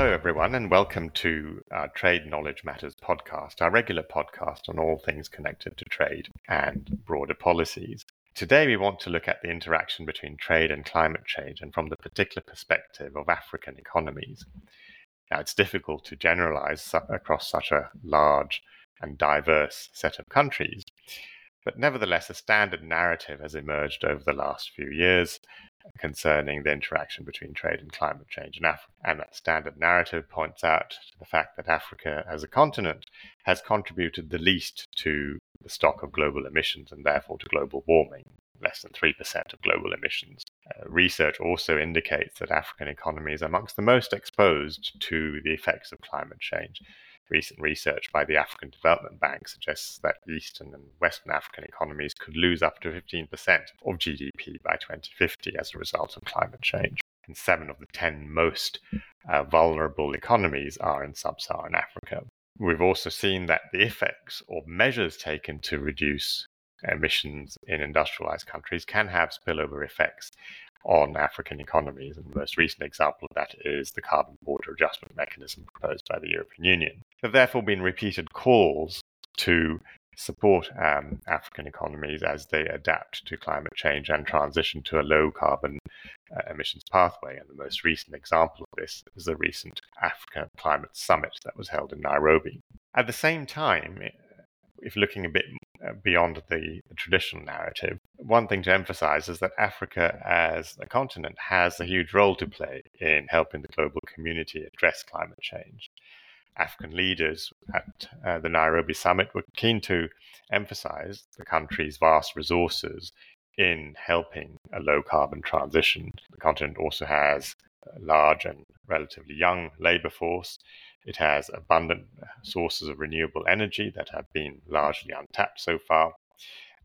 Hello, everyone, and welcome to our Trade Knowledge Matters podcast, our regular podcast on all things connected to trade and broader policies. Today, we want to look at the interaction between trade and climate change and from the particular perspective of African economies. Now, it's difficult to generalize across such a large and diverse set of countries, but nevertheless, a standard narrative has emerged over the last few years concerning the interaction between trade and climate change in Africa. And that standard narrative points out to the fact that Africa as a continent has contributed the least to the stock of global emissions and therefore to global warming, less than 3% of global emissions. Research also indicates that African economies are amongst the most exposed to the effects of climate change. Recent research by the African Development Bank suggests that Eastern and Western African economies could lose up to 15% of GDP by 2050 as a result of climate change. And 7 of the 10 most vulnerable economies are in sub-Saharan Africa. We've also seen that the effects or measures taken to reduce emissions in industrialized countries can have spillover effects on African economies. And the most recent example of that is the carbon border adjustment mechanism proposed by the European Union. There have therefore been repeated calls to support African economies as they adapt to climate change and transition to a low carbon emissions pathway. And the most recent example of this is the recent Africa Climate Summit that was held in Nairobi. At the same time, if looking a bit beyond the traditional narrative, one thing to emphasize is that Africa as a continent has a huge role to play in helping the global community address climate change. African leaders at the Nairobi summit were keen to emphasize the country's vast resources in helping a low-carbon transition. The continent also has a large and relatively young labor force. It has abundant sources of renewable energy that have been largely untapped so far,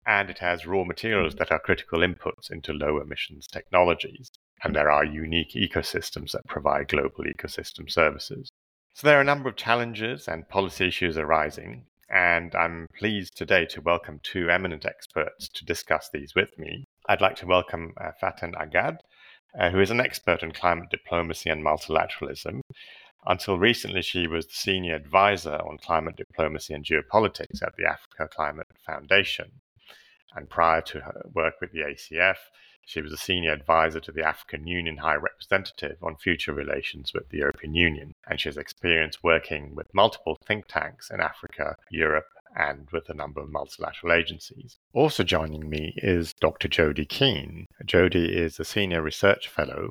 and it has raw materials that are critical inputs into low-emissions technologies, and there are unique ecosystems that provide global ecosystem services. So there are a number of challenges and policy issues arising, and I'm pleased today to welcome two eminent experts to discuss these with me. I'd like to welcome Faten Aggad, who is an expert in climate diplomacy and multilateralism. Until recently, she was the senior advisor on climate diplomacy and geopolitics at the Africa Climate Foundation. And prior to her work with the ACF, she was a senior advisor to the African Union High Representative on future relations with the European Union. And she has experience working with multiple think tanks in Africa, Europe, and with a number of multilateral agencies. Also joining me is Dr. Jodie Keane. Jodie is a senior research fellow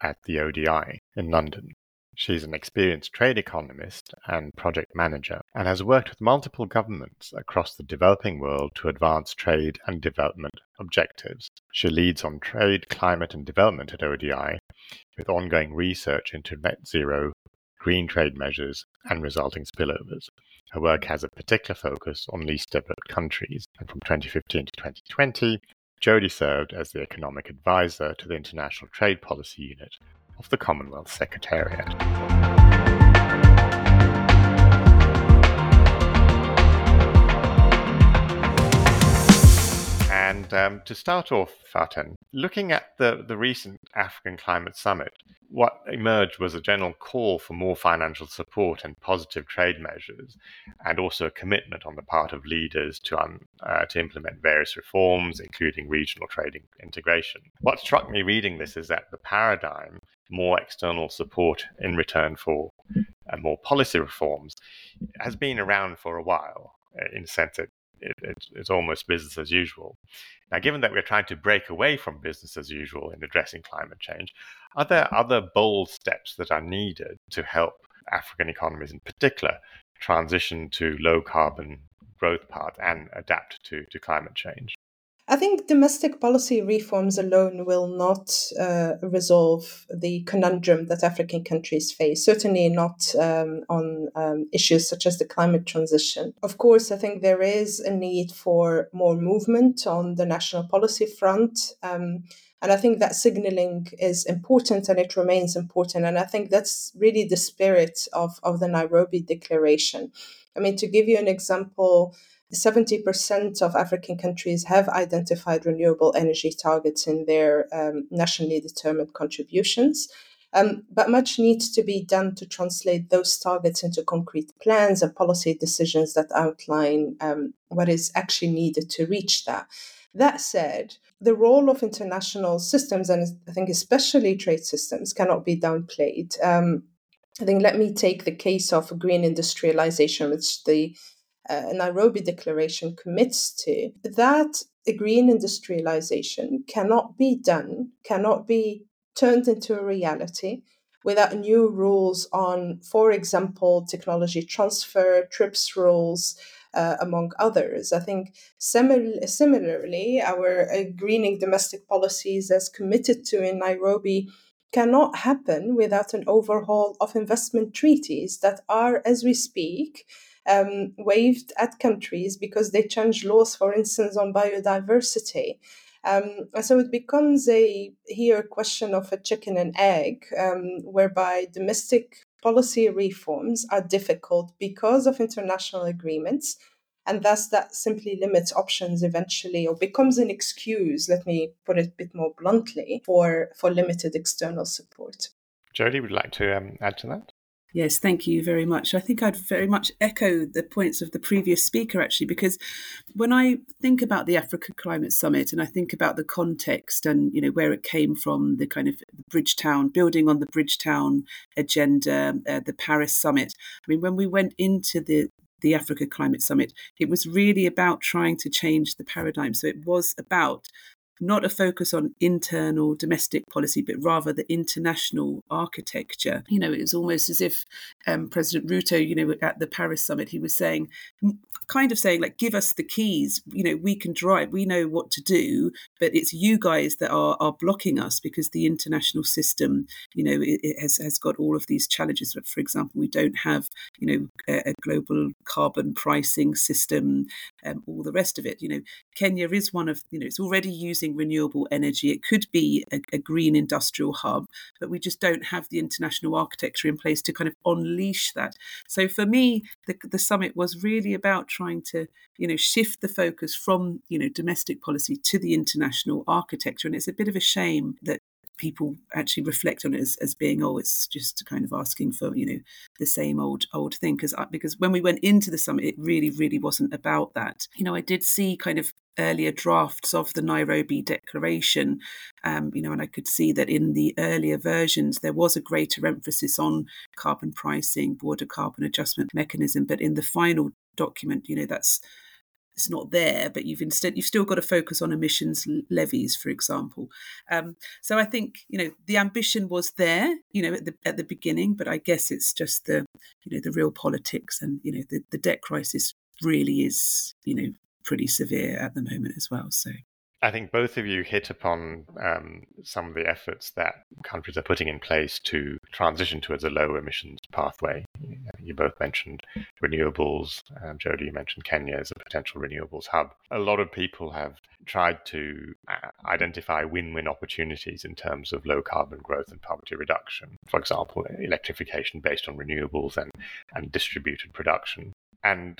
at the ODI in London. She's an experienced trade economist and project manager and has worked with multiple governments across the developing world to advance trade and development objectives. She leads on trade, climate and development at ODI with ongoing research into net zero, green trade measures and resulting spillovers. Her work has a particular focus on least developed countries, and from 2015 to 2020, Jodie served as the economic advisor to the International Trade Policy Unit of the Commonwealth Secretariat. And to start off, Faten, looking at the recent African Climate Summit, what emerged was a general call for more financial support and positive trade measures, and also a commitment on the part of leaders to implement various reforms, including regional trade integration. What struck me reading this is that the paradigm, more external support in return for more policy reforms, has been around for a while. In a sense, it's almost business as usual. Now, given that we're trying to break away from business as usual in addressing climate change, are there other bold steps that are needed to help African economies in particular transition to low-carbon growth paths and adapt to climate change? I think domestic policy reforms alone will not resolve the conundrum that African countries face, certainly not on issues such as the climate transition. Of course, I think there is a need for more movement on the national policy front. And I think that signaling is important and it remains important. And I think that's really the spirit of the Nairobi Declaration. I mean, to give you an example, 70% of African countries have identified renewable energy targets in their nationally determined contributions. But much needs to be done to translate those targets into concrete plans and policy decisions that outline what is actually needed to reach that. That said, the role of international systems, and I think especially trade systems, cannot be downplayed. I think let me take the case of green industrialization, which the Nairobi Declaration commits to. That green industrialization cannot be done, cannot be turned into a reality without new rules on, for example, technology transfer, TRIPS rules, among others. I think similarly, our greening domestic policies as committed to in Nairobi cannot happen without an overhaul of investment treaties that are, as we speak, waived at countries because they change laws, for instance, on biodiversity. So it becomes a question of a chicken and egg, whereby domestic policy reforms are difficult because of international agreements, and thus that simply limits options eventually, or becomes an excuse, let me put it a bit more bluntly, for limited external support. Jodie, would you like to add to that? Yes, thank you very much. I think I'd very much echo the points of the previous speaker, actually, because when I think about the Africa Climate Summit and I think about the context and, you know, where it came from, the kind of Bridgetown, building on the Bridgetown agenda, the Paris Summit. I mean, when we went into the Africa Climate Summit, it was really about trying to change the paradigm. So it was about not a focus on internal domestic policy, but rather the international architecture. You know, it was almost as if President Ruto, you know, at the Paris summit, he was saying, kind of saying, like, give us the keys, you know, we can drive, we know what to do, but it's you guys that are blocking us because the international system, you know, it has got all of these challenges. For example, we don't have, you know, a global carbon pricing system, all the rest of it. You know, Kenya is one of, you know, it's already using renewable energy. It could be a green industrial hub, but we just don't have the international architecture in place to kind of unleash that. So for me, the summit was really about trying to, you know, shift the focus from, you know, domestic policy to the international architecture. And it's a bit of a shame that people actually reflect on it as being, oh, it's just kind of asking for, you know, the same old thing. Because when we went into the summit, it really, really wasn't about that. You know, I did see kind of earlier drafts of the Nairobi Declaration, you know, and I could see that in the earlier versions, there was a greater emphasis on carbon pricing, border carbon adjustment mechanism. But in the final document, you know, it's not there, but you've still got to focus on emissions levies, for example. So I think, you know, the ambition was there, you know, at the beginning, but I guess it's just the, you know, the real politics and, you know, the debt crisis really is, you know, pretty severe at the moment as well. So I think both of you hit upon some of the efforts that countries are putting in place to transition towards a low emissions pathway. You both mentioned renewables. Jodie, you mentioned Kenya as a potential renewables hub. A lot of people have tried to identify win-win opportunities in terms of low carbon growth and poverty reduction. For example, electrification based on renewables and distributed production. And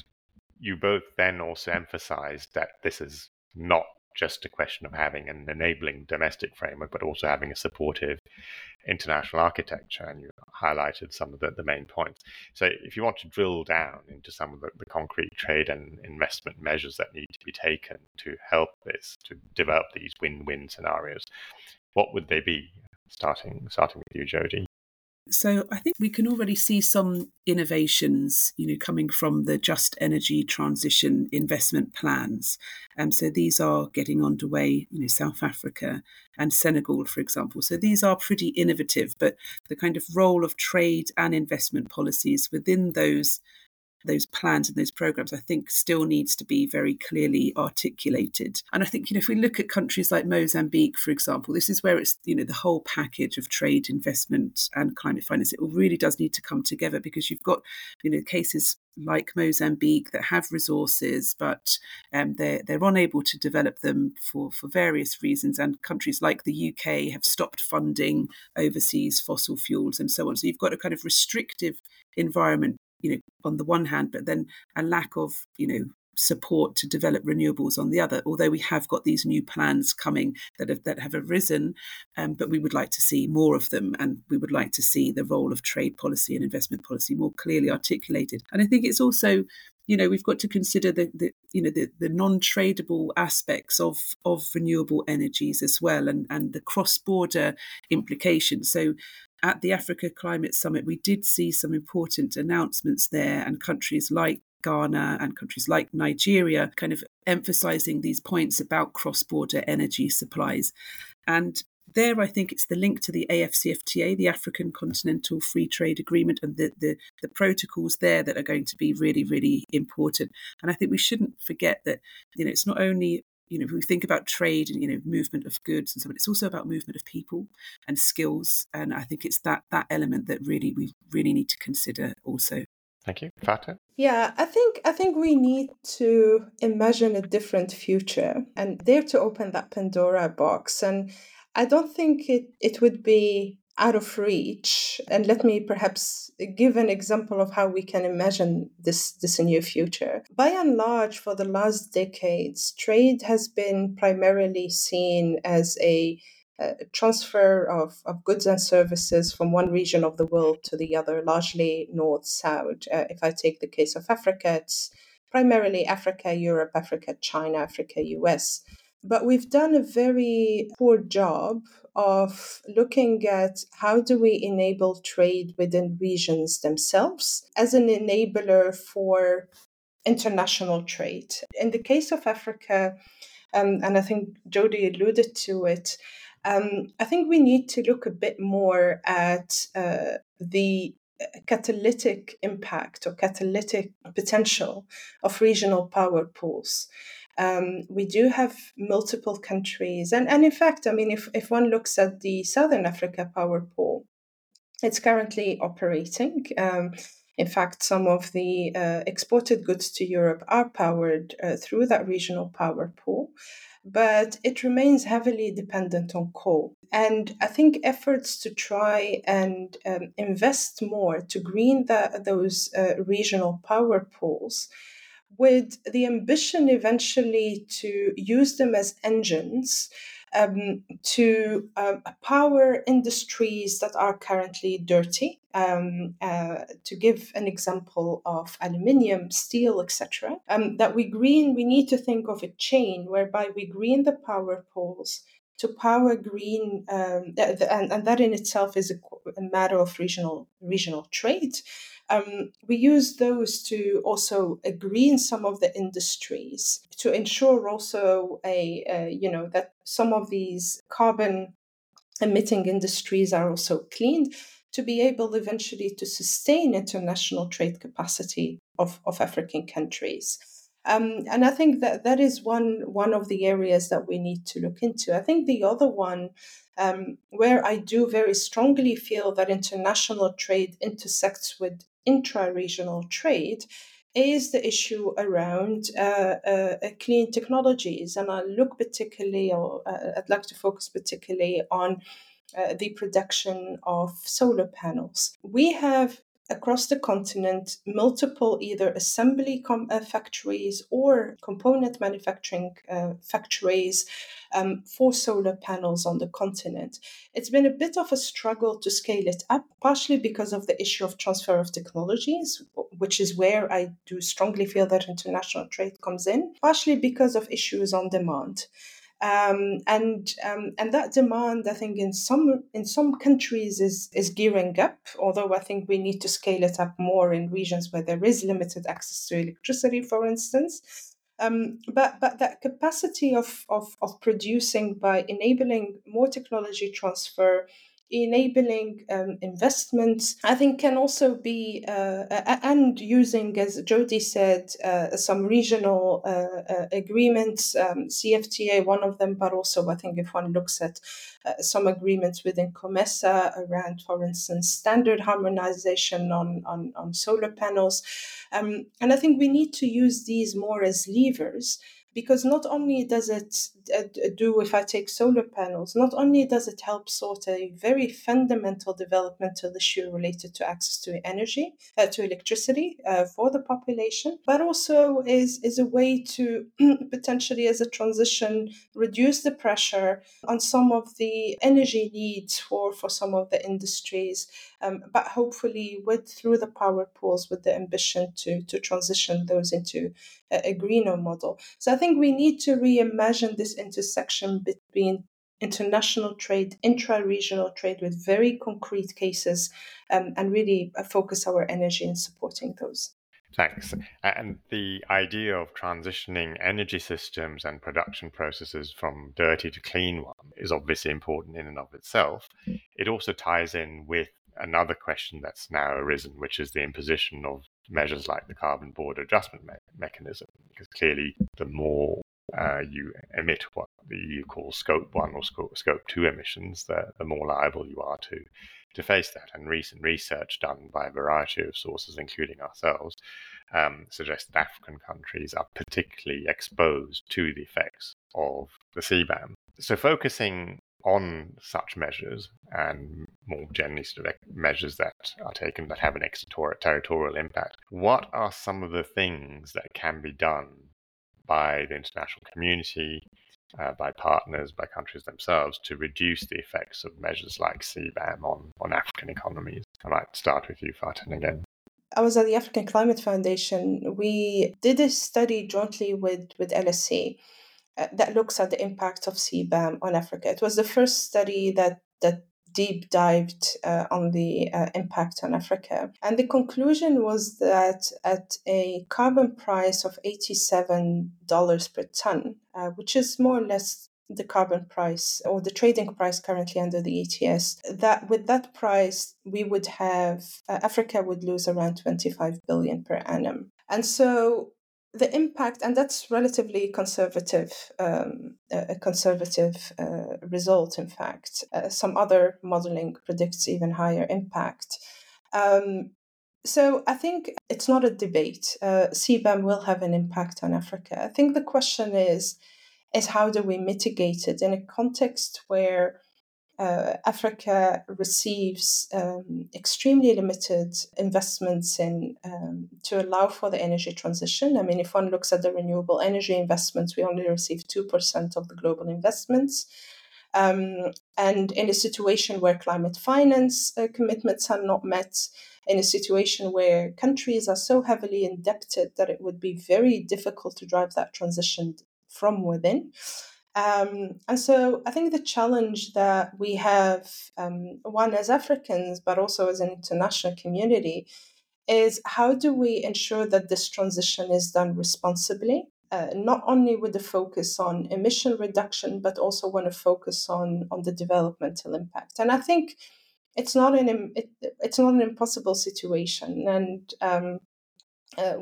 you both then also emphasized that this is not just a question of having an enabling domestic framework, but also having a supportive international architecture. And you highlighted some of the main points. So if you want to drill down into some of the concrete trade and investment measures that need to be taken to help this, to develop these win-win scenarios, what would they be? Starting with you, Jodie. So I think we can already see some innovations, you know, coming from the Just Energy Transition investment plans. So these are getting underway, you know, South Africa and Senegal, for example. So these are pretty innovative, but the kind of role of trade and investment policies within those plans and those programs, I think, still needs to be very clearly articulated. And I think, you know, if we look at countries like Mozambique, for example, this is where it's, you know, the whole package of trade, investment and climate finance, it really does need to come together, because you've got, you know, cases like Mozambique that have resources, but they're unable to develop them for various reasons. And countries like the UK have stopped funding overseas fossil fuels and so on. So you've got a kind of restrictive environment, you know, on the one hand, but then a lack of, you know, support to develop renewables on the other, although we have got these new plans coming that have arisen, but we would like to see more of them, and we would like to see the role of trade policy and investment policy more clearly articulated. And I think it's also, you know, we've got to consider the non-tradable aspects of renewable energies as well, and the cross-border implications. So at the Africa Climate Summit, we did see some important announcements there, and countries like Ghana and countries like Nigeria kind of emphasizing these points about cross-border energy supplies. And there, I think it's the link to the AFCFTA, the African Continental Free Trade Agreement, and the protocols there that are going to be really, really important. And I think we shouldn't forget that, you know, it's not only, you know, we think about trade and, you know, movement of goods and so on, it's also about movement of people and skills. And I think it's that element that really we need to consider also. Thank you. Faten? Yeah, I think we need to imagine a different future and dare to open that Pandora box. And I don't think it would be out of reach. And let me perhaps give an example of how we can imagine this new future. By and large, for the last decades, trade has been primarily seen as a transfer of goods and services from one region of the world to the other, largely north-south. If I take the case of Africa, it's primarily Africa, Europe, Africa, China, Africa, US. But we've done a very poor job of looking at how do we enable trade within regions themselves as an enabler for international trade. In the case of Africa, and I think Jodie alluded to it, I think we need to look a bit more at the catalytic impact or catalytic potential of regional power pools. We do have multiple countries. And in fact, I mean, if one looks at the Southern Africa power pool, it's currently operating. In fact, some of the exported goods to Europe are powered through that regional power pool, but it remains heavily dependent on coal. And I think efforts to try and invest more to green those regional power pools, with the ambition eventually to use them as engines to power industries that are currently dirty. To give an example of aluminium, steel, etc., that we need to think of a chain whereby we green the power pools to power green, and that in itself is a matter of regional trade. We use those to also green some of the industries to ensure also that some of these carbon emitting industries are also cleaned to be able eventually to sustain international trade capacity of African countries. And I think that is one of the areas that we need to look into. I think the other one where I do very strongly feel that international trade intersects with intra-regional trade is the issue around clean technologies. And I'd like to focus particularly on the production of solar panels. We have across the continent, multiple either assembly factories or component manufacturing factories for solar panels on the continent. It's been a bit of a struggle to scale it up, partially because of the issue of transfer of technologies, which is where I do strongly feel that international trade comes in, partially because of issues on demand. And that demand, I think, in some countries is gearing up, although I think we need to scale it up more in regions where there is limited access to electricity, for instance. But that capacity of producing by enabling more technology transfer, enabling investments, I think can also be, and using, as Jodie said, some regional agreements, CFTA, one of them, but also I think if one looks at some agreements within COMESA around, for instance, standard harmonization on solar panels. And I think we need to use these more as levers Because not only does it do if I take solar panels, not only does it help sort a very fundamental developmental issue related to access to energy, to electricity for the population, but also is a way to potentially, as a transition, reduce the pressure on some of the energy needs for some of the industries, but hopefully through the power pools with the ambition to transition those into a greener model. So I think we need to reimagine this intersection between international trade, intra-regional trade with very concrete cases, and really focus our energy in supporting those. Thanks. And the idea of transitioning energy systems and production processes from dirty to clean one is obviously important in and of itself. It also ties in with another question that's now arisen, which is the imposition of measures like the carbon border adjustment mechanism, because clearly the more you emit what the EU calls Scope 1 or Scope 2 emissions, the more liable you are to face that. And recent research done by a variety of sources, including ourselves, suggests that African countries are particularly exposed to the effects of the CBAM. So focusing on such measures and more generally sort of measures that are taken that have an extraterritorial impact, what are some of the things that can be done by the international community, by partners, by countries themselves, to reduce the effects of measures like CBAM on African economies? I might start with you, Faten, again. I was at the African Climate Foundation. We did a study jointly with LSE that looks at the impact of CBAM on Africa. It was the first study that deep dived on the impact on Africa. And the conclusion was that at a carbon price of $87 per ton, which is more or less the carbon price or the trading price currently under the ETS, that with that price, we would have, Africa would lose around $25 billion per annum. And so the impact, and that's relatively a conservative result, in fact. Some other modeling predicts even higher impact. So I think it's not a debate. CBAM will have an impact on Africa. I think the question is how do we mitigate it in a context where Africa receives extremely limited investments in to allow for the energy transition. I mean, if one looks at the renewable energy investments, we only receive 2% of the global investments. And in a situation where climate finance commitments are not met, in a situation where countries are so heavily indebted that it would be very difficult to drive that transition from within. And so I think the challenge that we have, one as Africans, but also as an international community, is how do we ensure that this transition is done responsibly, not only with the focus on emission reduction, but also want to focus on the developmental impact. And I think it's not an impossible situation, and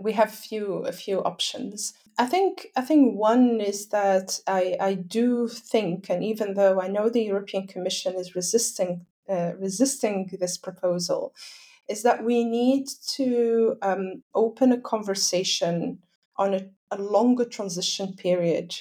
we have a few options. I think one is that I do think, and even though I know the European Commission is resisting this proposal, is that we need to open a conversation on a longer transition period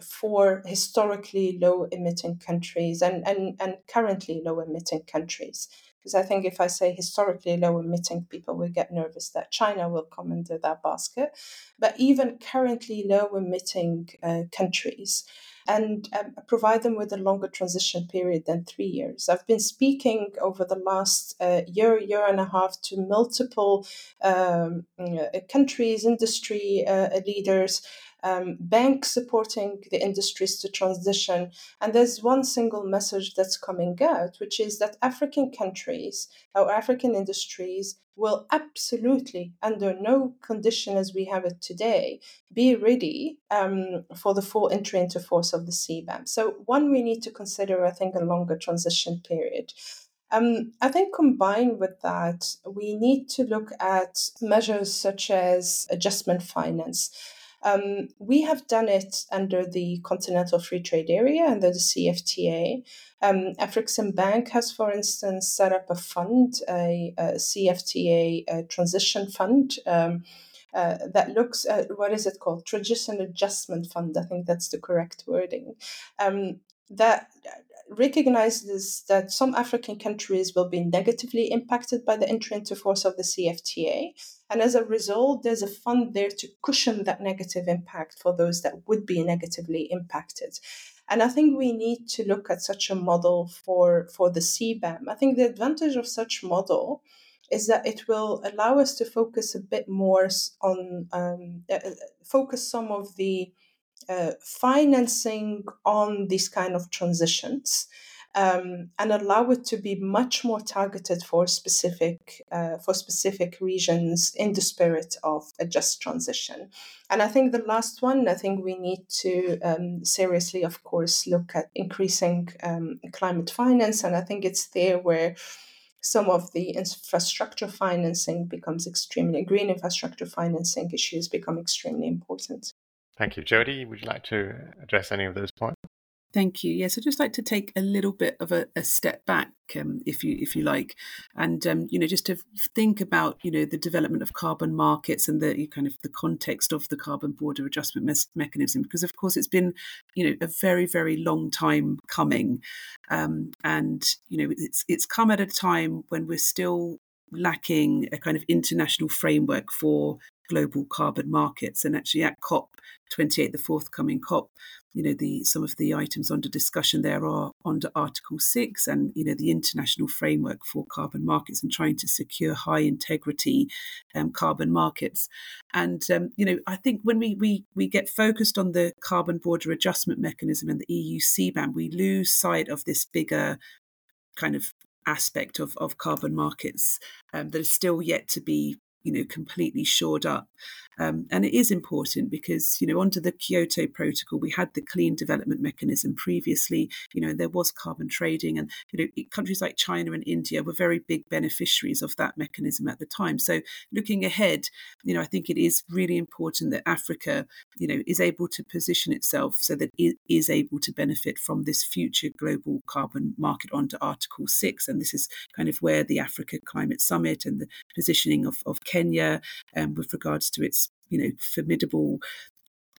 for historically low-emitting countries and currently low-emitting countries. Because I think if I say historically low-emitting, people will get nervous that China will come into that basket. But even currently low-emitting countries, and provide them with a longer transition period than 3 years. I've been speaking over the last year and a half to multiple countries, industry leaders, banks supporting the industries to transition. And there's one single message that's coming out, which is that African countries or African industries will absolutely, under no condition as we have it today, be ready for the full entry into force of the CBAM. So one, we need to consider, I think, a longer transition period. I think combined with that, we need to look at measures such as adjustment finance. We have done it under the Continental Free Trade Area, under the CFTA. Afreximbank has, for instance, set up a fund, a CFTA transition fund, that looks at, what is it called, Transition Adjustment Fund, I think that's the correct wording, that recognizes that some African countries will be negatively impacted by the entry into force of the CFTA. And as a result, there's a fund there to cushion that negative impact for those that would be negatively impacted. And I think we need to look at such a model for the CBAM. I think the advantage of such model is that it will allow us to focus a bit more on, focus some of the financing on these kind of transitions, and allow it to be much more targeted for specific regions in the spirit of a just transition. And I think the last one, I think we need to seriously, of course, look at increasing climate finance. And I think it's there where some of the infrastructure financing becomes extremely, green infrastructure financing issues become extremely important. Thank you. Jodie, would you like to address any of those points? Thank you. Yes, I'd just like to take a little bit of a step back, if you like, and just to think about the development of carbon markets and the kind of the context of the carbon border adjustment mechanism, because of course it's been a very, very long time coming, and it's come at a time when we're still lacking a kind of international framework for global carbon markets. And actually at COP28, the forthcoming COP, some of the items under discussion there are under Article 6 and, the international framework for carbon markets and trying to secure high integrity carbon markets. And, I think when we get focused on the carbon border adjustment mechanism and the EU CBAM, we lose sight of this bigger kind of aspect of carbon markets that is still yet to be completely shored up. And it is important because, under the Kyoto Protocol, we had the clean development mechanism previously, there was carbon trading and, countries like China and India were very big beneficiaries of that mechanism at the time. So looking ahead, I think it is really important that Africa, is able to position itself so that it is able to benefit from this future global carbon market under Article 6. And this is kind of where the Africa Climate Summit and the positioning of Kenya with regards to its formidable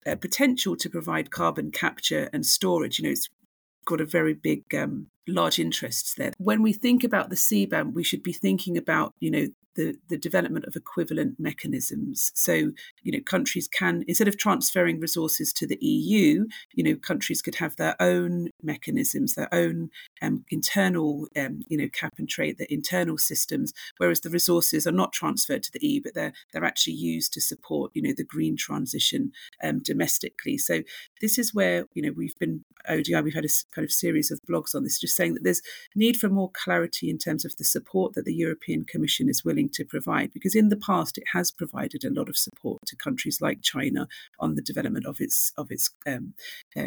potential to provide carbon capture and storage. It's got a very big, large interests there. When we think about the CBAM, we should be thinking about, the development of equivalent mechanisms. So, countries can, instead of transferring resources to the EU, countries could have their own mechanisms, their own internal, cap and trade, their internal systems, whereas the resources are not transferred to the EU, but they're actually used to support, the green transition domestically. So this is where, we've had a kind of series of blogs on this, just saying that there's need for more clarity in terms of the support that the European Commission is willing to provide, because in the past it has provided a lot of support to countries like China on the development of its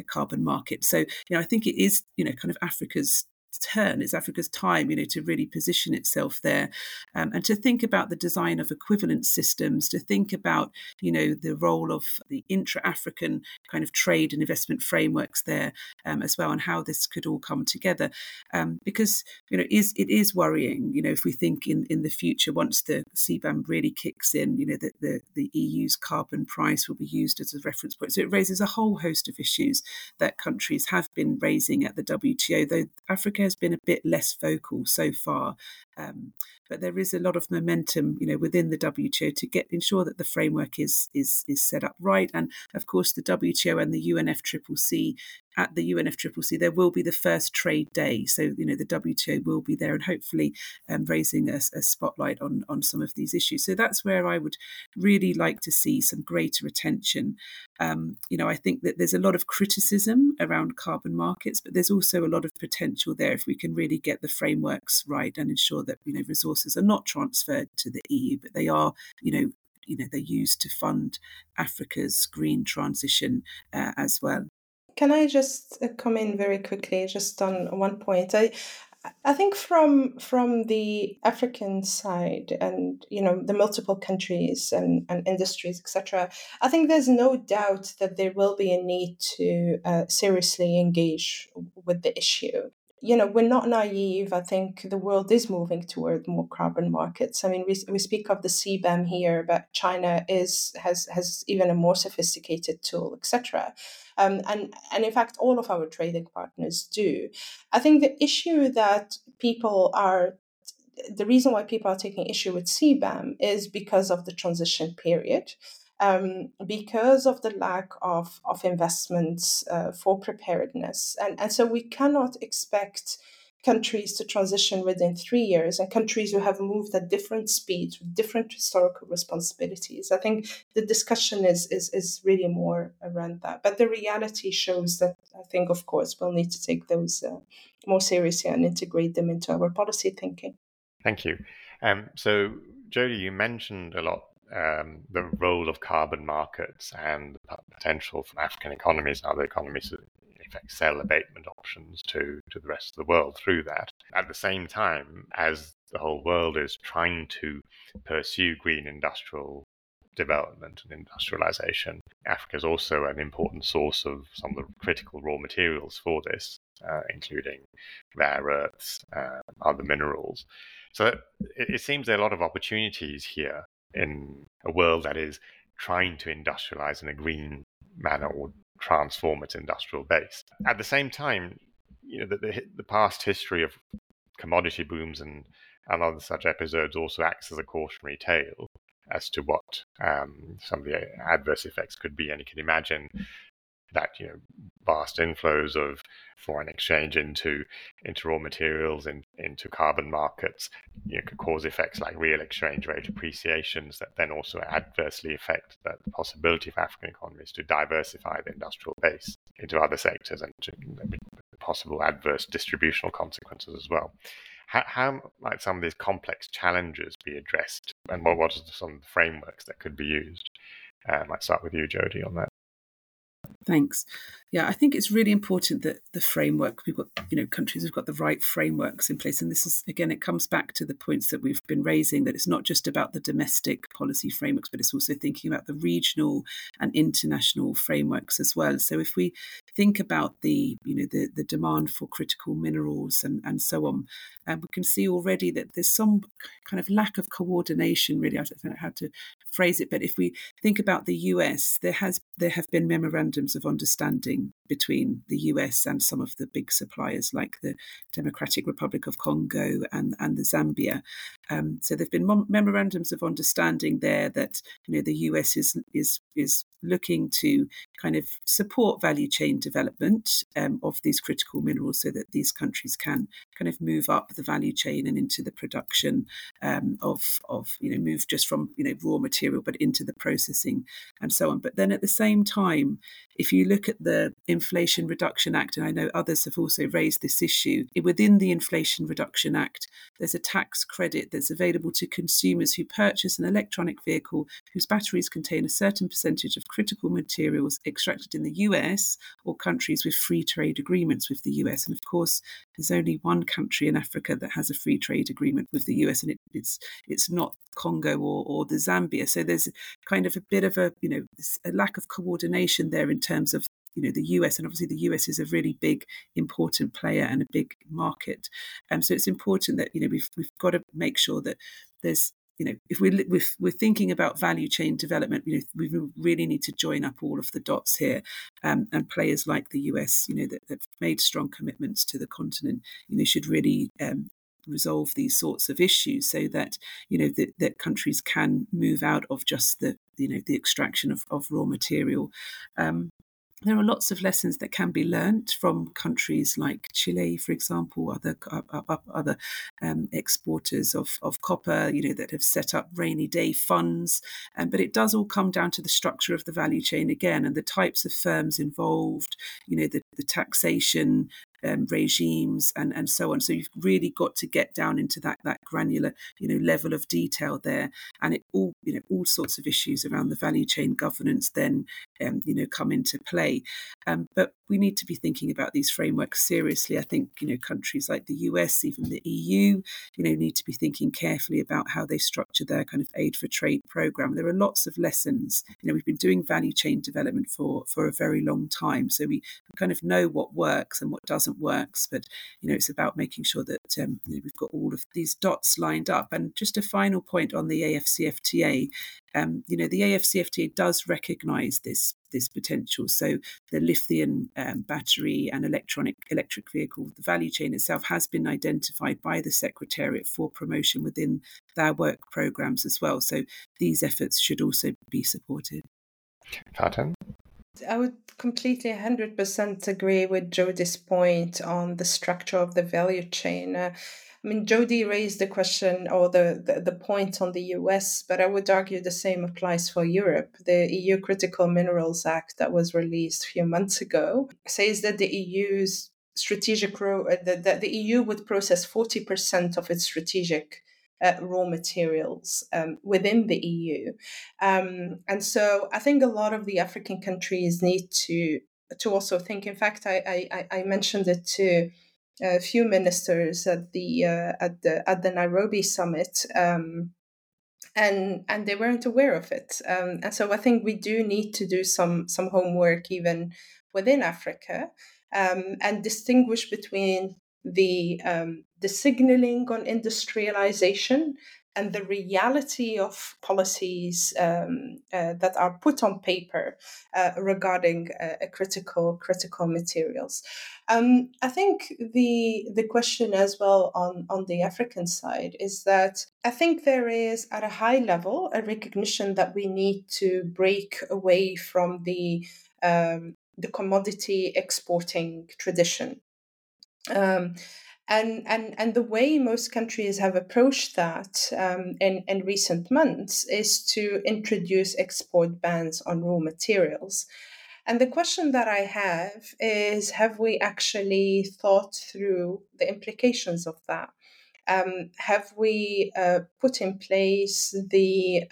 carbon market. So I think it is kind of Africa's turn, it's Africa's time to really position itself there, and to think about the design of equivalent systems, to think about the role of the intra-African kind of trade and investment frameworks there as well, and how this could all come together, because it is worrying if we think in the future, once the CBAM really kicks in, that the EU's carbon price will be used as a reference point. So it raises a whole host of issues that countries have been raising at the WTO, though Africa has been a bit less vocal so far, but there is a lot of momentum, within the WTO to ensure that the framework is set up right. And of course, the WTO and the UNFCCC. At the UNFCCC, there will be the first trade day, so the WTO will be there and hopefully raising a spotlight on some of these issues. So that's where I would really like to see some greater attention. I think that there's a lot of criticism around carbon markets, but there's also a lot of potential there if we can really get the frameworks right and ensure that resources are not transferred to the EU, but they are they're used to fund Africa's green transition as well. Can I just come in very quickly, just on one point? I think from the African side and, the multiple countries and industries, etc., I think there's no doubt that there will be a need to seriously engage with the issue. you know, we're not naive. I think the world is moving toward more carbon markets. I mean, we speak of the CBAM here, but China has even a more sophisticated tool, etc. And in fact, all of our trading partners do. I think the issue that people are, the reason why people are taking issue with CBAM is because of the transition period. Because of the lack of investments for preparedness. And so we cannot expect countries to transition within 3 years, and countries who have moved at different speeds with different historical responsibilities. I think the discussion is really more around that. But the reality shows that I think, of course, we'll need to take those more seriously and integrate them into our policy thinking. Thank you. So, Jodie, you mentioned a lot the role of carbon markets and the potential for African economies and other economies to, in effect, sell abatement options to the rest of the world through that. At the same time, as the whole world is trying to pursue green industrial development and industrialization, Africa is also an important source of some of the critical raw materials for this, including rare earths, other minerals. So it seems there are a lot of opportunities here in a world that is trying to industrialize in a green manner or transform its industrial base. At the same time, you know, the past history of commodity booms and other such episodes also acts as a cautionary tale as to what some of the adverse effects could be. And you can imagine that, you know, vast inflows of foreign exchange into raw materials and into carbon markets, you know, could cause effects like real exchange rate appreciations that then also adversely affect the possibility for African economies to diversify the industrial base into other sectors and to possible adverse distributional consequences as well. How might some of these complex challenges be addressed, and what are some of the frameworks that could be used? I might start with you, Jodie, on that. Thanks. Yeah, I think it's really important that the framework, we've got, you know, countries have got the right frameworks in place. And this is, again, it comes back to the points that we've been raising, that it's not just about the domestic policy frameworks, but it's also thinking about the regional and international frameworks as well. So if we think about the, you know, the demand for critical minerals and so on, we can see already that there's some kind of lack of coordination, really. I don't know how to phrase it, but if we think about the US, there have been memorandums of understanding between the US and some of the big suppliers like the Democratic Republic of Congo and the Zambia. So there've been memorandums of understanding there that, you know, the US is looking to kind of support value chain development of these critical minerals so that these countries can kind of move up the value chain and into the production of, you know, move just from, you know, raw material, but into the processing and so on. But then at the same time, if you look at the Inflation Reduction Act, and I know others have also raised this issue, within the Inflation Reduction Act, there's a tax credit that's available to consumers who purchase an electronic vehicle whose batteries contain a certain percentage of critical materials extracted in the US or countries with free trade agreements with the US. And of course, there's only one country in Africa that has a free trade agreement with the US, and it's not Congo or the Zambia. So there's kind of a bit of a, you know, a lack of coordination there in terms of, you know, the US, and obviously the US is a really big, important player and a big market. So it's important that, you know, we've got to make sure that there's, you know, if we're thinking about value chain development, you know, we really need to join up all of the dots here, and players like the US, you know, that have made strong commitments to the continent, you know, should really resolve these sorts of issues so that, you know, that countries can move out of just the, you know, the extraction of raw material. There are lots of lessons that can be learnt from countries like Chile, for example, other exporters of copper, you know, that have set up rainy day funds. But it does all come down to the structure of the value chain again, and the types of firms involved, you know, the taxation regimes and so on. So you've really got to get down into that granular, you know, level of detail there, and it all, you know, all sorts of issues around the value chain governance then you know, come into play. But we need to be thinking about these frameworks seriously. I think, you know, countries like the US, even the EU, you know, need to be thinking carefully about how they structure their kind of aid for trade program. There are lots of lessons. You know, we've been doing value chain development for a very long time, so we kind of know what works and what doesn't different works, but it's about making sure that we've got all of these dots lined up. And just a final point on the AFCFTA, the AFCFTA does recognise this potential. So the lithium battery and electric vehicle, the value chain itself has been identified by the Secretariat for promotion within their work programmes as well. So these efforts should also be supported. Faten? I would completely 100% agree with Jodie's point on the structure of the value chain. Jodie raised the question or the point on the US, but I would argue the same applies for Europe. The EU Critical Minerals Act that was released a few months ago says that the EU's strategic that the EU would process 40% of its strategic raw materials within the EU. And so I think a lot of the African countries need to also think. In fact, I mentioned it to a few ministers at the Nairobi summit, and they weren't aware of it. And so I think we do need to do some homework even within Africa, and distinguish between the signaling on industrialization and the reality of policies that are put on paper regarding critical materials. I think the question as well on the African side is that I think there is at a high level a recognition that we need to break away from the commodity exporting tradition. And the way most countries have approached that in recent months is to introduce export bans on raw materials. And the question that I have is, have we actually thought through the implications of that? Have we put in place the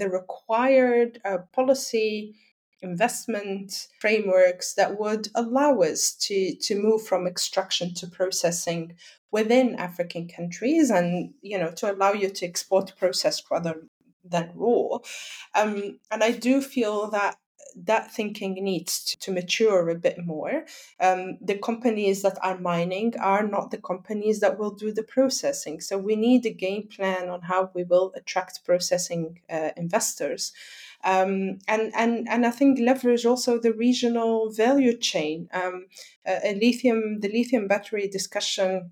required policy investment frameworks that would allow us to move from extraction to processing within African countries, and to allow you to export processed rather than raw? And I do feel that thinking needs to mature a bit more. The companies that are mining are not the companies that will do the processing. So we need a game plan on how we will attract processing investors. And I think leverage also the regional value chain. The lithium battery discussion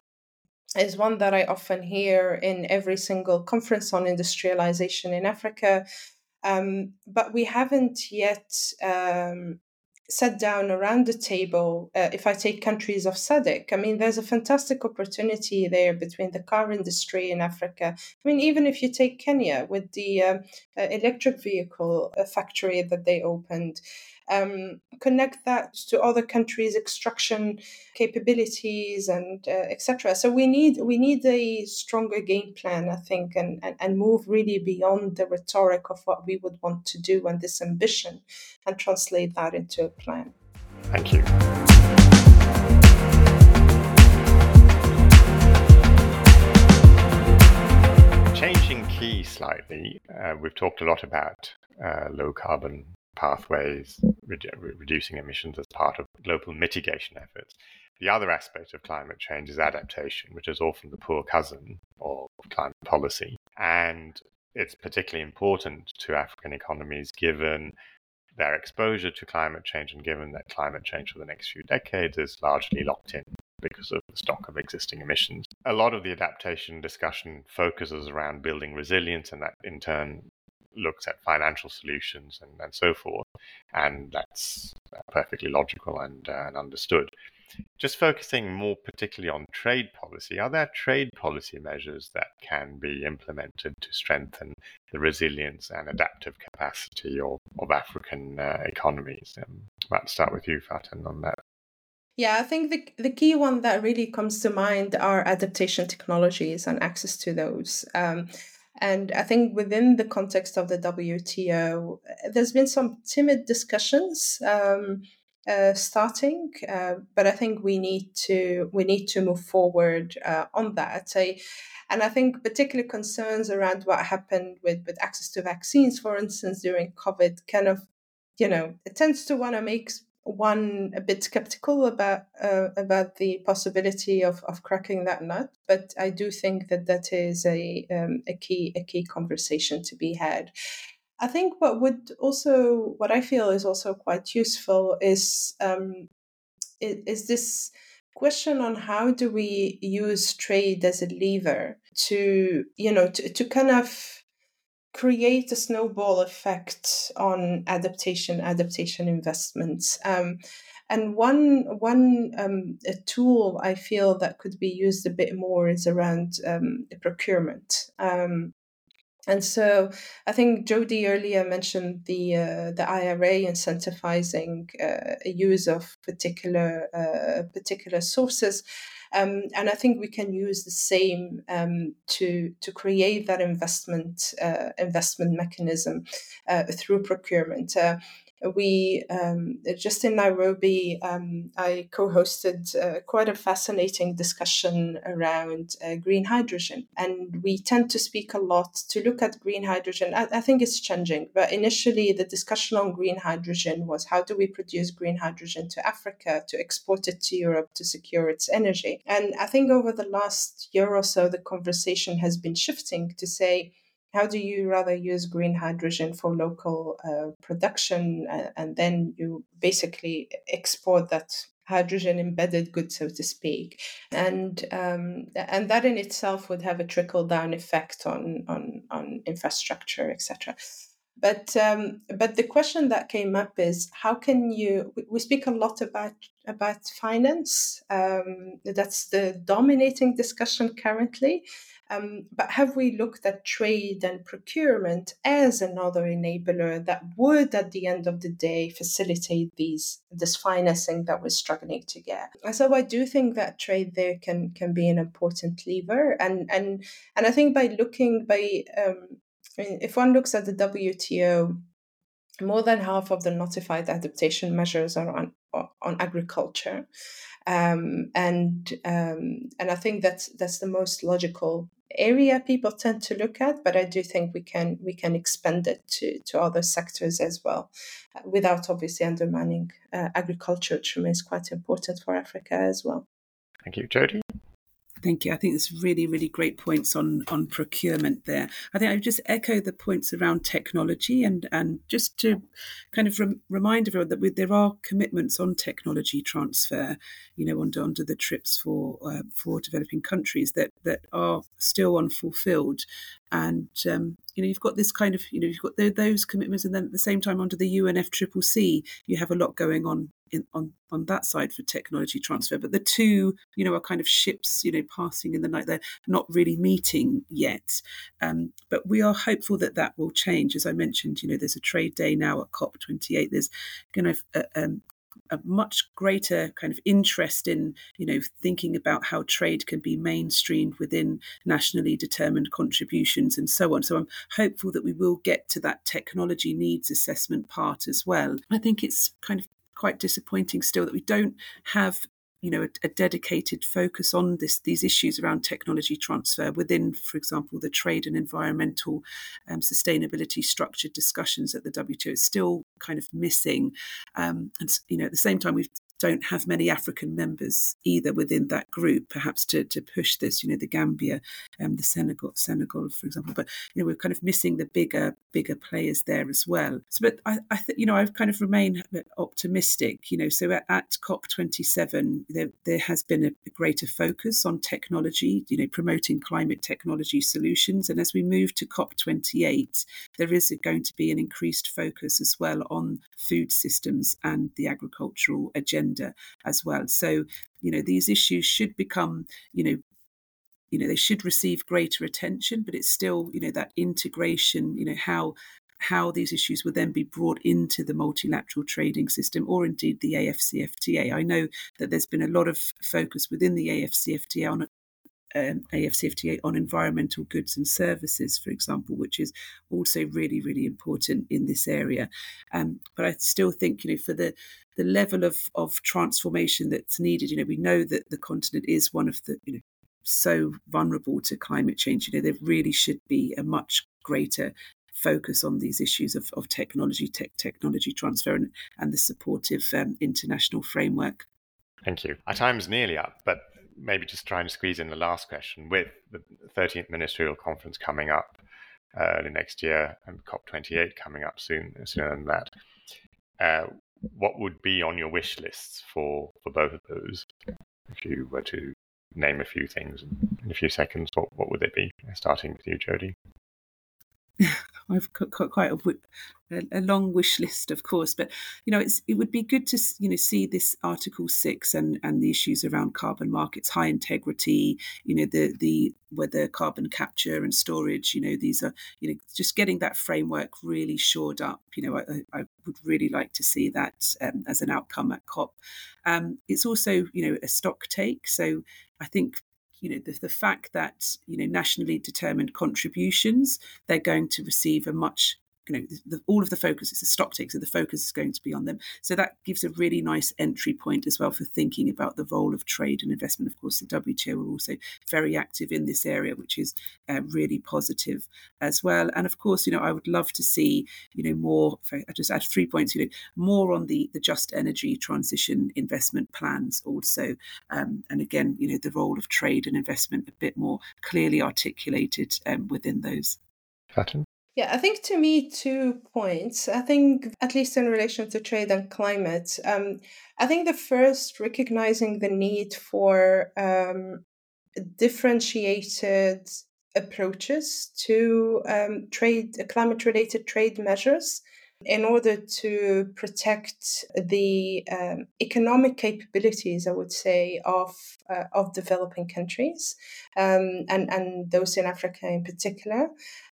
is one that I often hear in every single conference on industrialization in Africa. But we haven't yet sat down around the table. If I take countries of SADC, there's a fantastic opportunity there between the car industry in Africa. Even if you take Kenya with the electric vehicle factory that they opened, connect that to other countries' extraction capabilities and etc. So we need a stronger game plan, I think, and move really beyond the rhetoric of what we would want to do and this ambition, and translate that into a plan. Thank you. Changing key slightly, we've talked a lot about low carbon pathways, reducing emissions as part of global mitigation efforts. The other aspect of climate change is adaptation, which is often the poor cousin of climate policy. And it's particularly important to African economies given their exposure to climate change and given that climate change for the next few decades is largely locked in because of the stock of existing emissions. A lot of the adaptation discussion focuses around building resilience, and that in turn looks at financial solutions and so forth, and that's perfectly logical and understood. Just focusing more particularly on trade policy, are there trade policy measures that can be implemented to strengthen the resilience and adaptive capacity of African economies? Let's start with you, Faten, on that. Yeah, I think the key one that really comes to mind are adaptation technologies and access to those. And I think within the context of the WTO, there's been some timid discussions starting, but I think we need to move forward on that. And I think particular concerns around what happened with access to vaccines, for instance, during COVID, it tends to want to make one a bit skeptical about the possibility of cracking that nut, but I do think that is a key conversation to be had. I think what I feel is also quite useful is this question on how do we use trade as a lever to kind of create a snowball effect on adaptation investments. And a tool I feel that could be used a bit more is around procurement. And so I think Jodie earlier mentioned the IRA incentivizing use of particular sources, and I think we can use the same to create that investment mechanism through procurement. We just in Nairobi, I co-hosted quite a fascinating discussion around green hydrogen. And we tend to speak a lot to look at green hydrogen. I think it's changing, but initially the discussion on green hydrogen was how do we produce green hydrogen to Africa, to export it to Europe, to secure its energy. And I think over the last year or so, the conversation has been shifting to say, how do you rather use green hydrogen for local production and then you basically export that hydrogen embedded good, so to speak, and that in itself would have a trickle down effect on infrastructure, etc. But the question that came up is how can you? We speak a lot about finance. That's the dominating discussion currently. But have we looked at trade and procurement as another enabler that would, at the end of the day, facilitate this financing that we're struggling to get? And so I do think that trade there can be an important lever, and I think if one looks at the WTO, more than half of the notified adaptation measures are on agriculture, and I think that's the most logical area people tend to look at, but I do think we can expand it to other sectors as well, without obviously undermining agriculture, which remains quite important for Africa as well. Thank you, Jodie. Thank you. I think there's really, really great points on procurement there. I think I would just echo the points around technology and just to kind of remind everyone that there are commitments on technology transfer, under the TRIPS for developing countries that are still unfulfilled. And, you've got this kind of, you've got those commitments. And then at the same time, under the UNFCCC, you have a lot going on that side for technology transfer. But the two, are kind of ships, passing in the night. They're not really meeting yet. But we are hopeful that will change. As I mentioned, there's a trade day now at COP28. There's going to a much greater kind of interest in, thinking about how trade can be mainstreamed within nationally determined contributions and so on. So I'm hopeful that we will get to that technology needs assessment part as well. I think it's kind of quite disappointing still that we don't have a dedicated focus on these issues around technology transfer within, for example, the trade and environmental sustainability structured discussions at the WTO. It's still kind of missing. And at the same time, we don't have many African members either within that group, perhaps to push this, the Gambia and the Senegal, for example. But, we're kind of missing the bigger players there as well. So, but I think, I've kind of remained optimistic, so at COP27, there has been a greater focus on technology, promoting climate technology solutions. And as we move to COP28, there is going to be an increased focus as well on food systems and the agricultural agenda as well. So, these issues should become, they should receive greater attention, but it's still, that integration, how these issues will then be brought into the multilateral trading system or indeed the AFCFTA. I know that there's been a lot of focus within the AFCFTA on environmental goods and services, for example, which is also really, really important in this area. But I still think, for the level of transformation that's needed, we know that the continent is one of the, so vulnerable to climate change, there really should be a much greater focus on these issues of technology transfer and the supportive international framework. Thank you. Our time's nearly up, but maybe just trying to squeeze in the last question. With the 13th Ministerial Conference coming up early next year and COP28 coming up sooner than that, what would be on your wish lists for both of those? If you were to name a few things in a few seconds, what would they be? Starting with you, Jodie. I've got quite a long wish list, of course, but it would be good to see this Article 6 and the issues around carbon markets, high integrity, the whether carbon capture and storage, these are just getting that framework really shored up. I would really like to see that as an outcome at COP. It's also a stock take, so I think the fact that nationally determined contributions, they're going to receive a much all of the focus is a stock take, so the focus is going to be on them. So that gives a really nice entry point as well for thinking about the role of trade and investment. Of course, the WTO are also very active in this area, which is really positive as well. And of course, I would love to see, more, I just add 3 points, more on the just energy transition investment plans also. And again, the role of trade and investment a bit more clearly articulated within those. Faten? Yeah, I think to me, 2 points. I think, at least in relation to trade and climate, I think the first, recognizing the need for differentiated approaches to trade, climate-related trade measures in order to protect the economic capabilities, I would say, of developing countries and those in Africa in particular.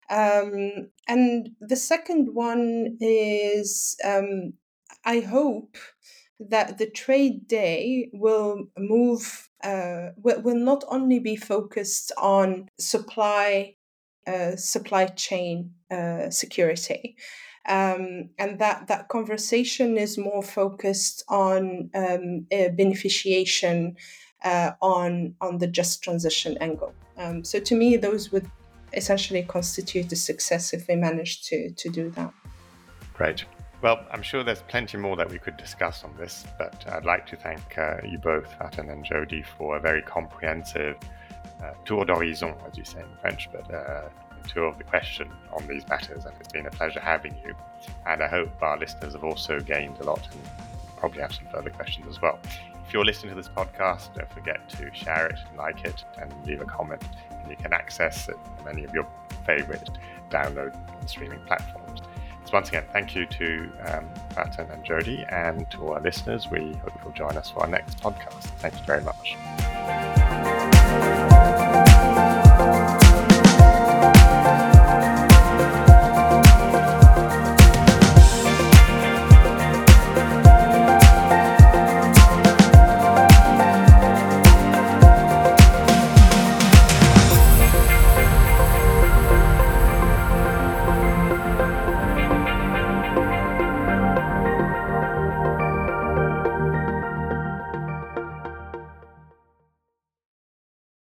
And the second one is, I hope that the trade day will move, will not only be focused on supply chain security. And that conversation is more focused on beneficiation on the just transition angle. So to me, those would essentially constitute a success if they manage to do that. Great. Well, I'm sure there's plenty more that we could discuss on this, but I'd like to thank you both, Faten and Jodie, for a very comprehensive tour d'horizon, as you say in French, but a tour of the question on these matters. And it's been a pleasure having you. And I hope our listeners have also gained a lot and probably have some further questions as well. If you're listening to this podcast, don't forget to share it, like it, and leave a comment. And you can access it on any of your favorite download and streaming platforms. So once again, thank you to Faten and Jodie, and to our listeners, we hope you'll join us for our next podcast. Thank you very much.